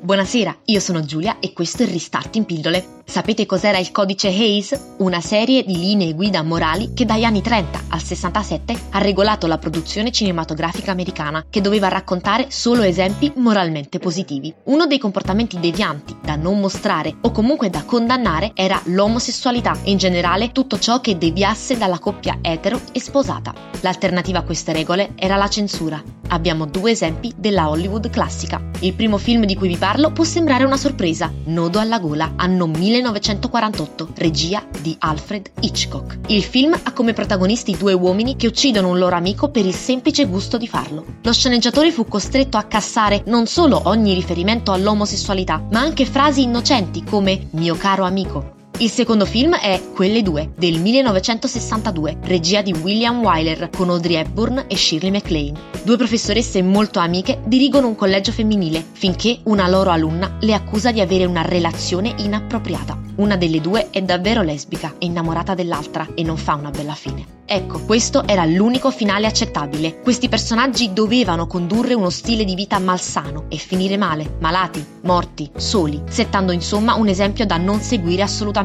Buonasera, io sono Giulia e questo è Ristart in pillole. Sapete cos'era il codice Hays? Una serie di linee guida morali che dagli anni 30 al 67 ha regolato la produzione cinematografica americana, che doveva raccontare solo esempi moralmente positivi. Uno dei comportamenti devianti da non mostrare o comunque da condannare era l'omosessualità e in generale tutto ciò che deviasse dalla coppia etero e sposata. L'alternativa a queste regole era la censura. Abbiamo due esempi della Hollywood classica. Il primo film di cui vi parlo può sembrare una sorpresa, Nodo alla gola, anno 1948, regia di Alfred Hitchcock. Il film ha come protagonisti due uomini che uccidono un loro amico per il semplice gusto di farlo. Lo sceneggiatore fu costretto a cassare non solo ogni riferimento all'omosessualità, ma anche frasi innocenti come «mio caro amico». Il secondo film è Quelle due, del 1962, regia di William Wyler, con Audrey Hepburn e Shirley MacLaine. Due professoresse molto amiche dirigono un collegio femminile, finché una loro alunna le accusa di avere una relazione inappropriata. Una delle due è davvero lesbica, è innamorata dell'altra e non fa una bella fine. Ecco, questo era l'unico finale accettabile. Questi personaggi dovevano condurre uno stile di vita malsano e finire male, malati, morti, soli, settando insomma un esempio da non seguire assolutamente.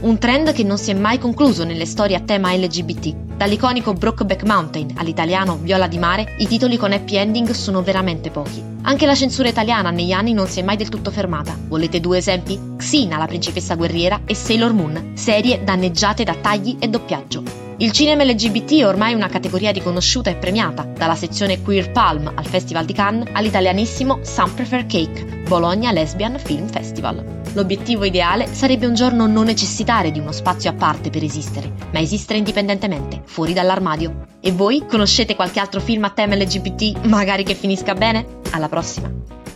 Un trend che non si è mai concluso nelle storie a tema LGBT. Dall'iconico Brokeback Mountain all'italiano Viola di Mare, i titoli con happy ending sono veramente pochi. Anche la censura italiana negli anni non si è mai del tutto fermata. Volete due esempi? Xena, la principessa guerriera, e Sailor Moon, serie danneggiate da tagli e doppiaggio. Il cinema LGBT è ormai una categoria riconosciuta e premiata, dalla sezione Queer Palm al Festival di Cannes all'italianissimo Some Prefer Cake, Bologna Lesbian Film Festival. L'obiettivo ideale sarebbe un giorno non necessitare di uno spazio a parte per esistere, ma esistere indipendentemente, fuori dall'armadio. E voi? Conoscete qualche altro film a tema LGBT, magari che finisca bene? Alla prossima!